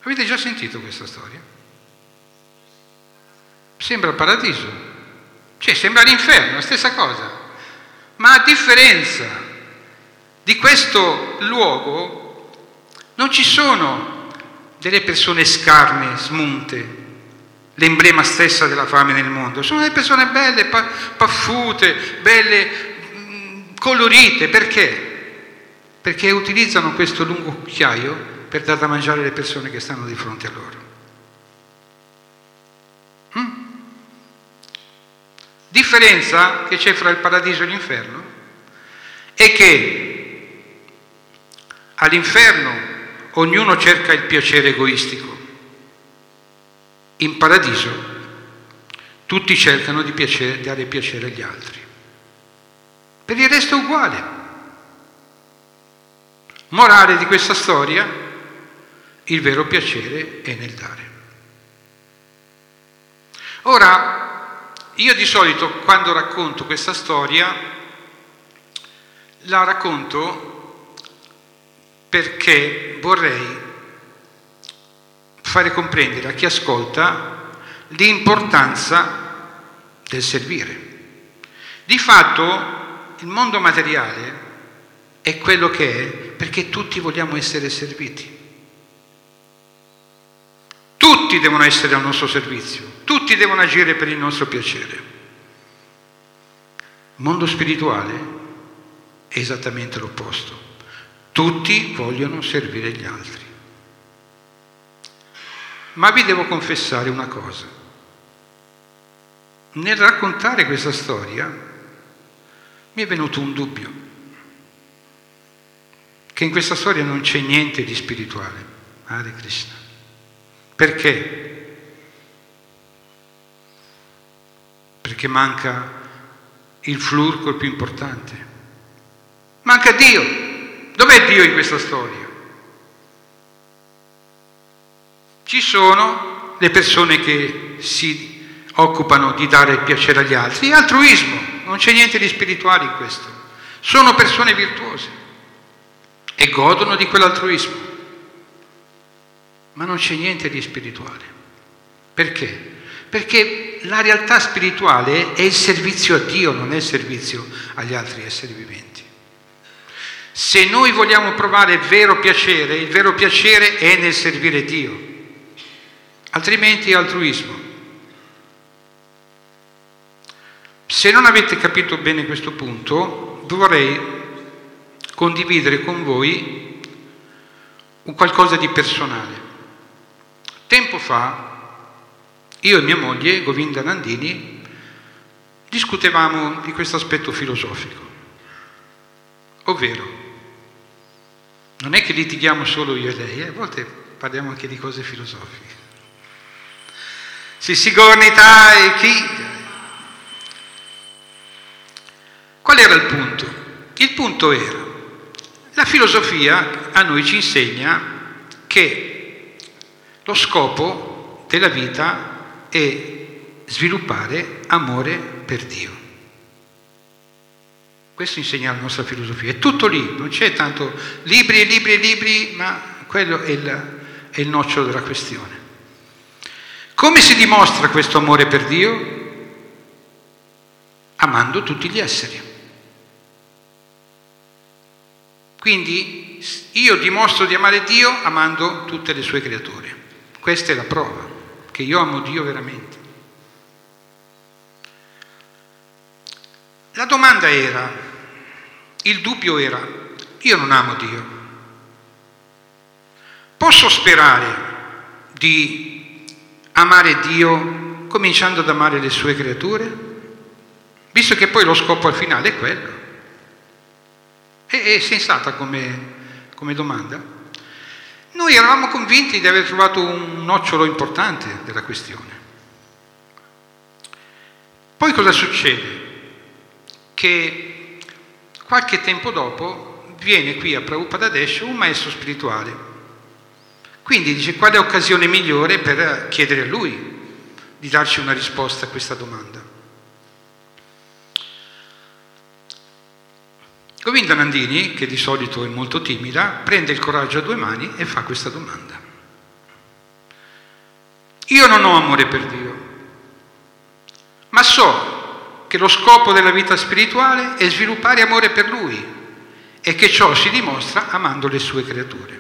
Avete già sentito questa storia? Sembra paradiso, cioè sembra l'inferno, la stessa cosa, ma a differenza di questo luogo non ci sono delle persone scarne, smunte, l'emblema stessa della fame nel mondo. Sono delle persone belle, pa- paffute, belle, mh, colorite. Perché? Perché utilizzano questo lungo cucchiaio per dar da mangiare alle persone che stanno di fronte a loro. Hm? Differenza che c'è fra il paradiso e l'inferno è che all'inferno ognuno cerca il piacere egoistico. In paradiso tutti cercano di piacere, dare piacere agli altri. Per il resto è uguale. Morale di questa storia, il vero piacere è nel dare. Ora, io di solito quando racconto questa storia, la racconto perché vorrei fare comprendere a chi ascolta l'importanza del servire. Di fatto il mondo materiale è quello che è perché tutti vogliamo essere serviti. Tutti devono essere al nostro servizio, tutti devono agire per il nostro piacere. Il mondo spirituale è esattamente l'opposto. Tutti vogliono servire gli altri. Ma vi devo confessare una cosa. Nel raccontare questa storia mi è venuto un dubbio, che in questa storia non c'è niente di spirituale. Hare Krishna. Perché? Perché manca il fulcro più importante. Manca Dio. Dov'è Dio in questa storia? Ci sono le persone che si occupano di dare piacere agli altri, è altruismo, non c'è niente di spirituale in questo. Sono persone virtuose e godono di quell'altruismo, ma non c'è niente di spirituale. Perché? Perché la realtà spirituale è il servizio a Dio, non è il servizio agli altri esseri viventi. Se noi vogliamo provare vero piacere, il vero piacere è nel servire Dio, altrimenti è altruismo. Se non avete capito bene questo punto, vorrei condividere con voi un qualcosa di personale. Tempo fa, io e mia moglie, Govinda Nandini, discutevamo di questo aspetto filosofico, ovvero non è che litighiamo solo io e lei, eh? A volte parliamo anche di cose filosofiche. Si sigornità e chi? Qual era il punto? Il punto era, la filosofia a noi ci insegna che lo scopo della vita è sviluppare amore per Dio. Questo insegna la nostra filosofia, è tutto lì, non c'è tanto libri e libri e libri, ma quello è il, è il nocciolo della questione. Come si dimostra questo amore per Dio? Amando tutti gli esseri. Quindi io dimostro di amare Dio amando tutte le sue creature. Questa è la prova, che io amo Dio veramente. La domanda era, il dubbio era, io non amo Dio. Posso sperare di amare Dio cominciando ad amare le sue creature? Visto che poi lo scopo al finale è quello. È, è sensata come, come domanda. Noi eravamo convinti di aver trovato un nocciolo importante della questione. Poi cosa succede? Che qualche tempo dopo viene qui a Prabhupada Desh un maestro spirituale. Quindi dice, qual è l'occasione migliore per chiedere a lui di darci una risposta a questa domanda? Govinda Nandini, che di solito è molto timida, prende il coraggio a due mani e fa questa domanda. Io non ho amore per Dio, ma so che lo scopo della vita spirituale è sviluppare amore per Lui e che ciò si dimostra amando le sue creature.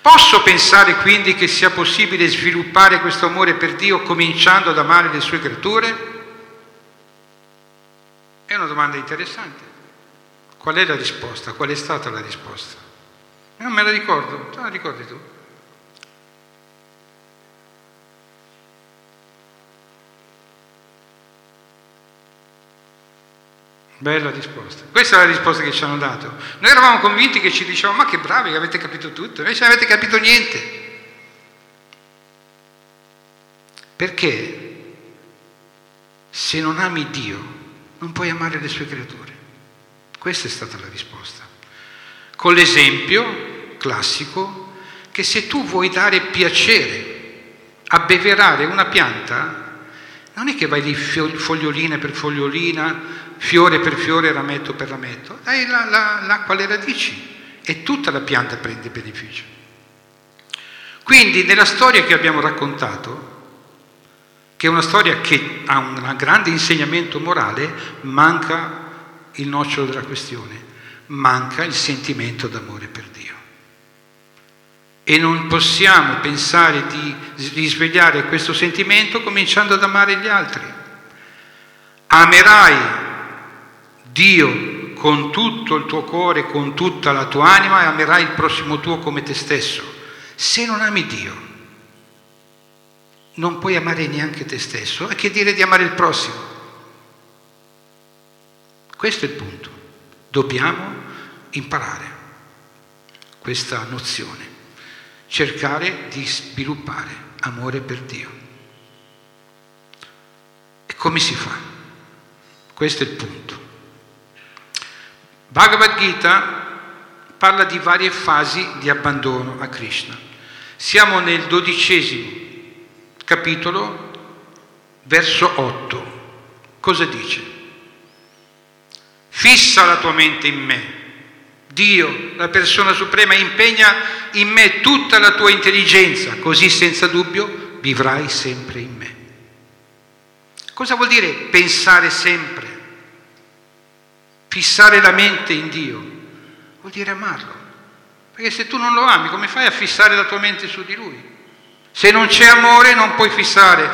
Posso pensare quindi che sia possibile sviluppare questo amore per Dio cominciando ad amare le sue creature? È una domanda interessante. Qual è la risposta? Qual è stata la risposta? Non me la ricordo, te la ricordi tu? Bella risposta. Questa è la risposta che ci hanno dato. Noi eravamo convinti che ci dicevano, ma che bravi che avete capito tutto, invece non avete capito niente. Perché se non ami Dio, non puoi amare le sue creature. Questa è stata la risposta. Con l'esempio classico che se tu vuoi dare piacere, abbeverare una pianta, non è che vai lì fogliolina per fogliolina, fiore per fiore, rametto per rametto, dai la, la, l'acqua alle radici e tutta la pianta prende beneficio. Quindi nella storia che abbiamo raccontato, che è una storia che ha un grande insegnamento morale, manca il nocciolo della questione, manca il sentimento d'amore per Dio. E non possiamo pensare di risvegliare questo sentimento cominciando ad amare gli altri. Amerai Dio con tutto il tuo cuore, con tutta la tua anima, e amerai il prossimo tuo come te stesso. Se non ami Dio, non puoi amare neanche te stesso, e che dire di amare il prossimo? Questo è il punto. Dobbiamo imparare questa nozione, cercare di sviluppare amore per Dio. E come si fa? Questo è il punto. Bhagavad Gita parla di varie fasi di abbandono a Krishna. Siamo nel dodicesimo capitolo, verso otto. Cosa dice? Fissa la tua mente in me. Dio, la persona suprema, impegna in me tutta la tua intelligenza, così senza dubbio vivrai sempre in me. Cosa vuol dire pensare sempre? Fissare la mente in Dio vuol dire amarlo, perché se tu non lo ami, come fai a fissare la tua mente su di Lui? Se non c'è amore non puoi fissare.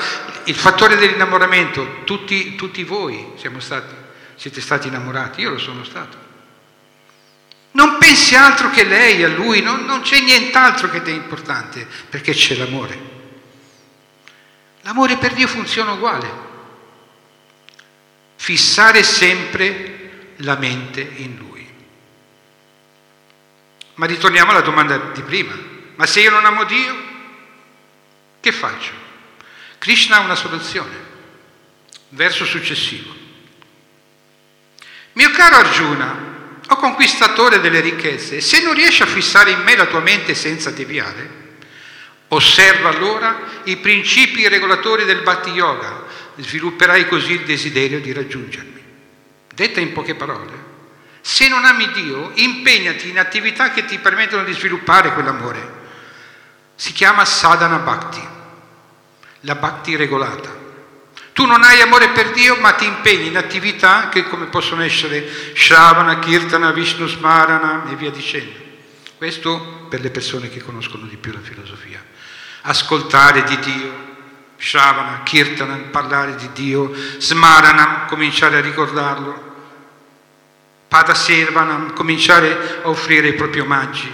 Il fattore dell'innamoramento, tutti, tutti voi siamo stati, siete stati innamorati, io lo sono stato. Non pensi altro che lei, a lui, non, non c'è nient'altro che ti è importante, perché c'è l'amore. L'amore per Dio funziona uguale. Fissare sempre la mente in Lui. Ma ritorniamo alla domanda di prima. Ma se io non amo Dio, che faccio? Krishna ha una soluzione. Verso successivo. Mio caro Arjuna, o conquistatore delle ricchezze, se non riesci a fissare in me la tua mente senza deviare, osserva allora i principi regolatori del Bhakti Yoga, svilupperai così il desiderio di raggiungermi. Detta in poche parole, se non ami Dio, impegnati in attività che ti permettono di sviluppare quell'amore. Si chiama sadhana bhakti, la bhakti regolata. Tu non hai amore per Dio, ma ti impegni in attività che come possono essere Shravana, Kirtana, Vishnu Smarana e via dicendo. Questo per le persone che conoscono di più la filosofia. Ascoltare di Dio, Shravana, Kirtana, parlare di Dio, Smarana, cominciare a ricordarlo, Padaservana, cominciare a offrire i propri omaggi,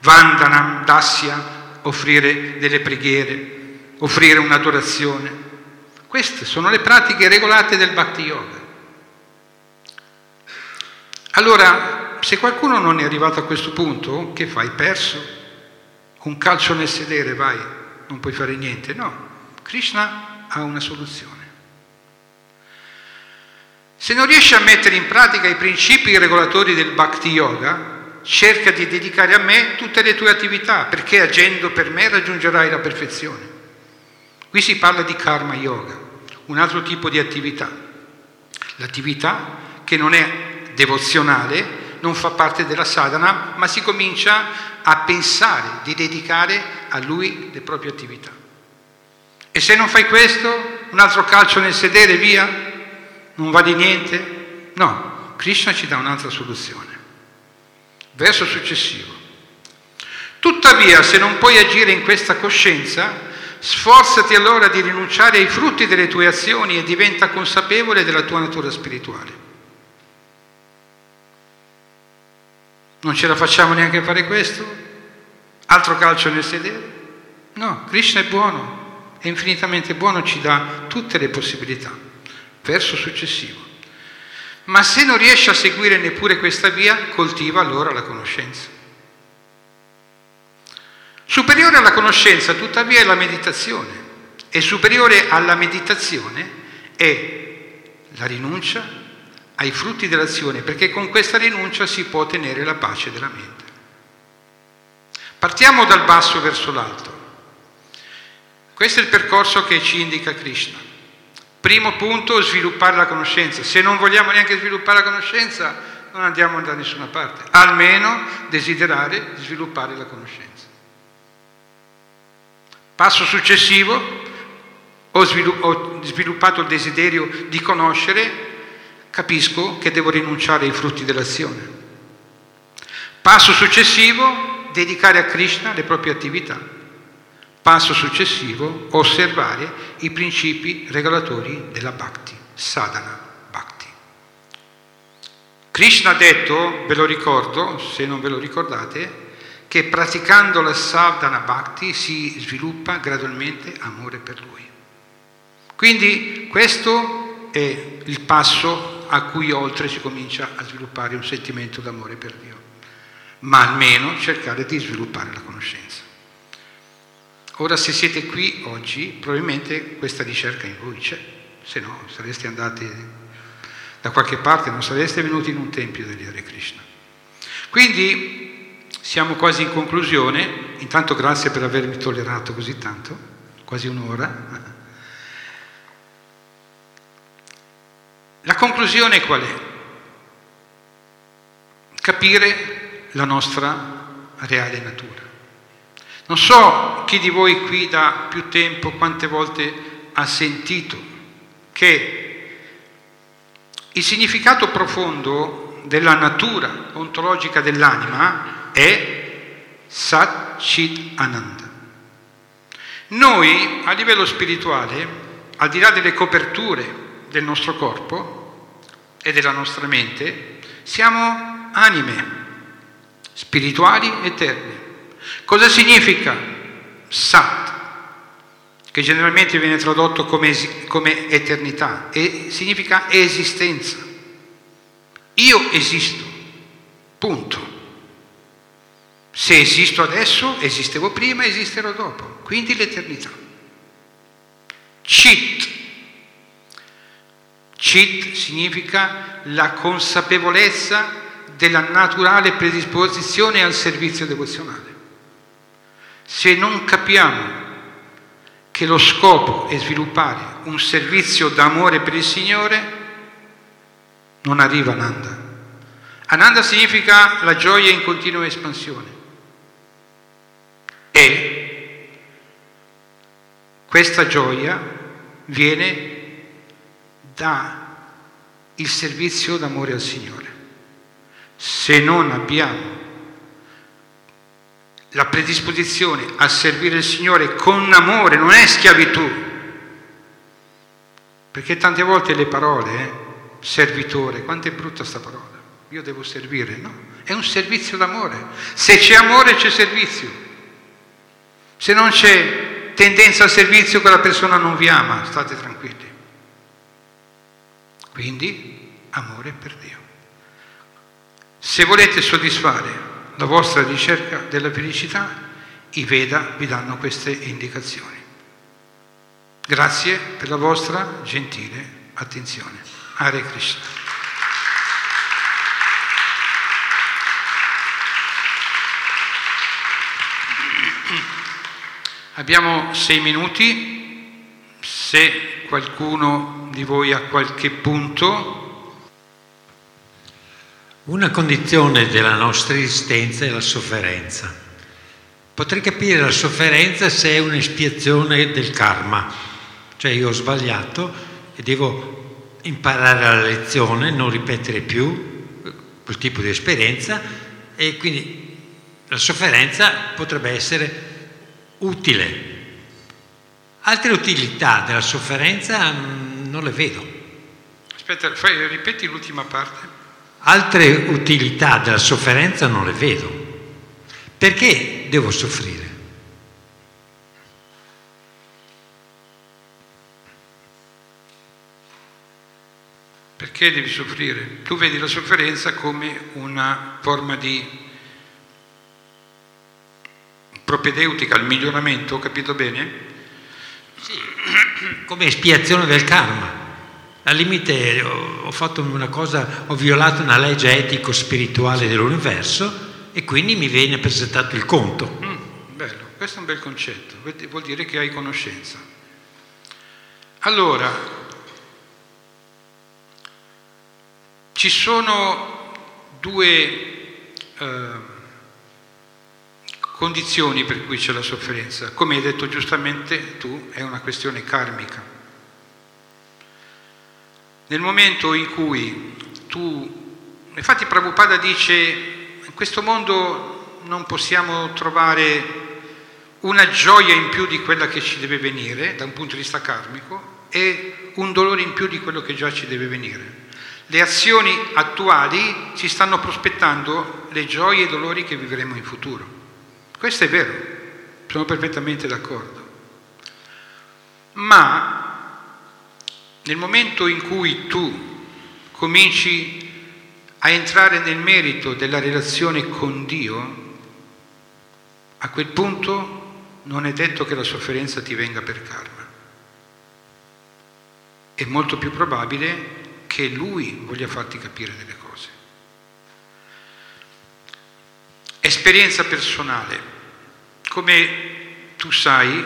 Vandana, Dasya, offrire delle preghiere, offrire un'adorazione. Queste sono le pratiche regolate del Bhakti Yoga. Allora, se qualcuno non è arrivato a questo punto, che fai? Perso? Un calcio nel sedere, vai, non puoi fare niente. No, Krishna ha una soluzione. Se non riesci a mettere in pratica i principi regolatori del Bhakti Yoga, cerca di dedicare a me tutte le tue attività, perché agendo per me raggiungerai la perfezione. Qui si parla di karma yoga, un altro tipo di attività. L'attività che non è devozionale, non fa parte della sadhana, ma si comincia a pensare di dedicare a lui le proprie attività. E se non fai questo, un altro calcio nel sedere, via, non vale niente? No, Krishna ci dà un'altra soluzione. Verso successivo. Tuttavia, se non puoi agire in questa coscienza, sforzati allora di rinunciare ai frutti delle tue azioni e diventa consapevole della tua natura spirituale. Non ce la facciamo neanche a fare questo? Altro calcio nel sedere? No, Krishna è buono, è infinitamente buono, ci dà tutte le possibilità. Verso successivo. Ma se non riesci a seguire neppure questa via, coltiva allora la conoscenza. Superiore alla conoscenza, tuttavia, è la meditazione, e superiore alla meditazione è la rinuncia ai frutti dell'azione, perché con questa rinuncia si può ottenere la pace della mente. Partiamo dal basso verso l'alto. Questo è il percorso che ci indica Krishna. Primo punto, sviluppare la conoscenza. Se non vogliamo neanche sviluppare la conoscenza, non andiamo da nessuna parte, almeno desiderare di sviluppare la conoscenza. Passo successivo, ho, svilu- ho sviluppato il desiderio di conoscere, capisco che devo rinunciare ai frutti dell'azione. Passo successivo, dedicare a Krishna le proprie attività. Passo successivo, osservare i principi regolatori della Bhakti, Sadhana Bhakti. Krishna ha detto, ve lo ricordo, se non ve lo ricordate, che praticando la Sadhana Bhakti si sviluppa gradualmente amore per lui. Quindi questo è il passo a cui oltre si comincia a sviluppare un sentimento d'amore per Dio, ma almeno cercare di sviluppare la conoscenza. Ora, se siete qui oggi, probabilmente questa ricerca in voi c'è, se no sareste andati da qualche parte, non sareste venuti in un tempio degli Hare Krishna. Quindi siamo quasi in conclusione. Intanto grazie per avermi tollerato così tanto, quasi un'ora. La conclusione qual è? Capire la nostra reale natura. Non so chi di voi qui da più tempo quante volte ha sentito che il significato profondo della natura ontologica dell'anima è Sat Chit Ananda. Noi a livello spirituale, al di là delle coperture del nostro corpo e della nostra mente, siamo anime spirituali eterne. Cosa significa Sat? Che generalmente viene tradotto come, come eternità, e significa esistenza. Io esisto, punto. Se esisto adesso, esistevo prima, esisterò dopo. Quindi l'eternità. Chit. Chit significa la consapevolezza della naturale predisposizione al servizio devozionale. Se non capiamo che lo scopo è sviluppare un servizio d'amore per il Signore, non arriva Ananda. Ananda significa la gioia in continua espansione. E questa gioia viene da il servizio d'amore al Signore. Se non abbiamo la predisposizione a servire il Signore con amore, non è schiavitù, perché tante volte le parole eh, servitore, quanto è brutta sta parola, io devo servire, no, è un servizio d'amore. Se c'è amore c'è servizio. Se non c'è tendenza al servizio, quella persona non vi ama, state tranquilli. Quindi amore per Dio. Se volete soddisfare la vostra ricerca della felicità, i Veda vi danno queste indicazioni. Grazie per la vostra gentile attenzione. Hare Krishna. Abbiamo sei minuti. Se qualcuno di voi a qualche punto. Una condizione della nostra esistenza è la sofferenza. Potrei capire la sofferenza se è un'espiazione del karma, cioè io ho sbagliato e devo imparare la lezione, non ripetere più quel tipo di esperienza, e quindi la sofferenza potrebbe essere utile. Altre utilità della sofferenza non le vedo. Aspetta, fai, ripeti l'ultima parte. Altre utilità della sofferenza non le vedo. Perché devo soffrire? Perché devi soffrire? Tu vedi la sofferenza come una forma di propedeutica al miglioramento, ho capito bene? Sì, come espiazione del karma. Al limite ho fatto una cosa, ho violato una legge etico-spirituale dell'universo e quindi mi viene presentato il conto. Mm, bello, questo è un bel concetto, vuol dire che hai conoscenza. Allora, ci sono due eh, condizioni per cui c'è la sofferenza. Come hai detto giustamente tu, è una questione karmica. Nel momento in cui tu, infatti Prabhupada dice, in questo mondo non possiamo trovare una gioia in più di quella che ci deve venire da un punto di vista karmico e un dolore in più di quello che già ci deve venire. Le azioni attuali ci stanno prospettando le gioie e i dolori che vivremo in futuro. Questo è vero, sono perfettamente d'accordo. Ma nel momento in cui tu cominci a entrare nel merito della relazione con Dio, a quel punto non è detto che la sofferenza ti venga per karma. È molto più probabile che Lui voglia farti capire delle cose. Esperienza personale. Come tu sai,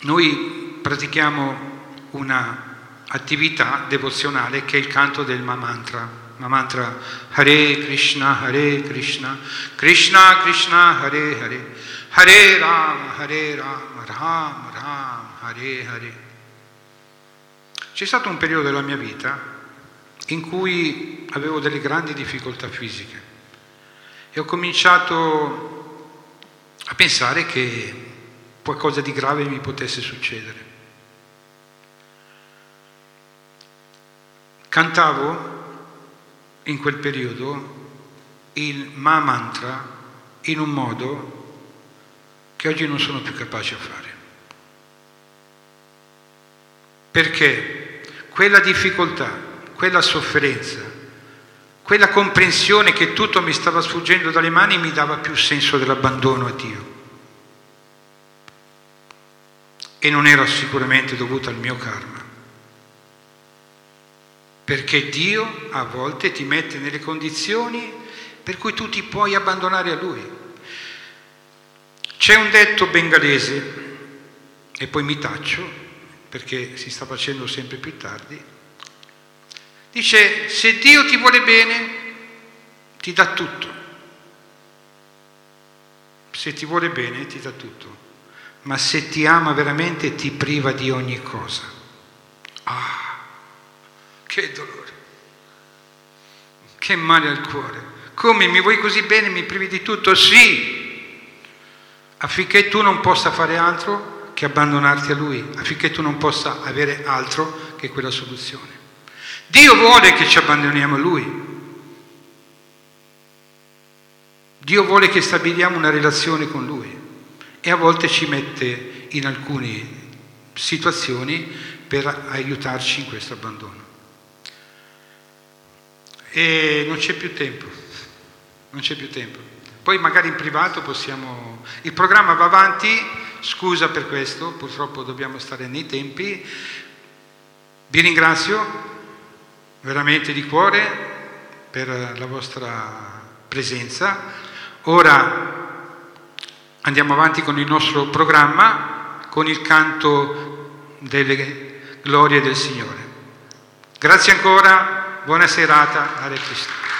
noi pratichiamo una attività devozionale che è il canto del Mahamantra. Mahamantra Hare Krishna, Hare Krishna, Krishna Krishna, Hare Hare, Hare Rama, Hare Rama, Rama Rama, Hare Hare. C'è stato un periodo della mia vita in cui avevo delle grandi difficoltà fisiche e ho cominciato a pensare che qualcosa di grave mi potesse succedere. Cantavo in quel periodo il Mahamantra in un modo che oggi non sono più capace a fare. Perché quella difficoltà, quella sofferenza, quella comprensione che tutto mi stava sfuggendo dalle mani mi dava più senso dell'abbandono a Dio. E non era sicuramente dovuto al mio karma. Perché Dio a volte ti mette nelle condizioni per cui tu ti puoi abbandonare a Lui. C'è un detto bengalese, e poi mi taccio, perché si sta facendo sempre più tardi, dice: se Dio ti vuole bene, ti dà tutto. Se ti vuole bene, ti dà tutto. Ma se ti ama veramente, ti priva di ogni cosa. Ah! Che dolore, che male al cuore. Come, mi vuoi così bene, mi privi di tutto? Sì, affinché tu non possa fare altro che abbandonarti a Lui, affinché tu non possa avere altro che quella soluzione. Dio vuole che ci abbandoniamo a Lui. Dio vuole che stabiliamo una relazione con Lui e a volte ci mette in alcune situazioni per aiutarci in questo abbandono. E non c'è più tempo, non c'è più tempo. Poi magari in privato possiamo... Il programma va avanti, scusa per questo, purtroppo dobbiamo stare nei tempi. Vi ringrazio veramente di cuore per la vostra presenza. Ora andiamo avanti con il nostro programma, con il canto delle glorie del Signore. Grazie ancora. Buona serata, Hare Krishna.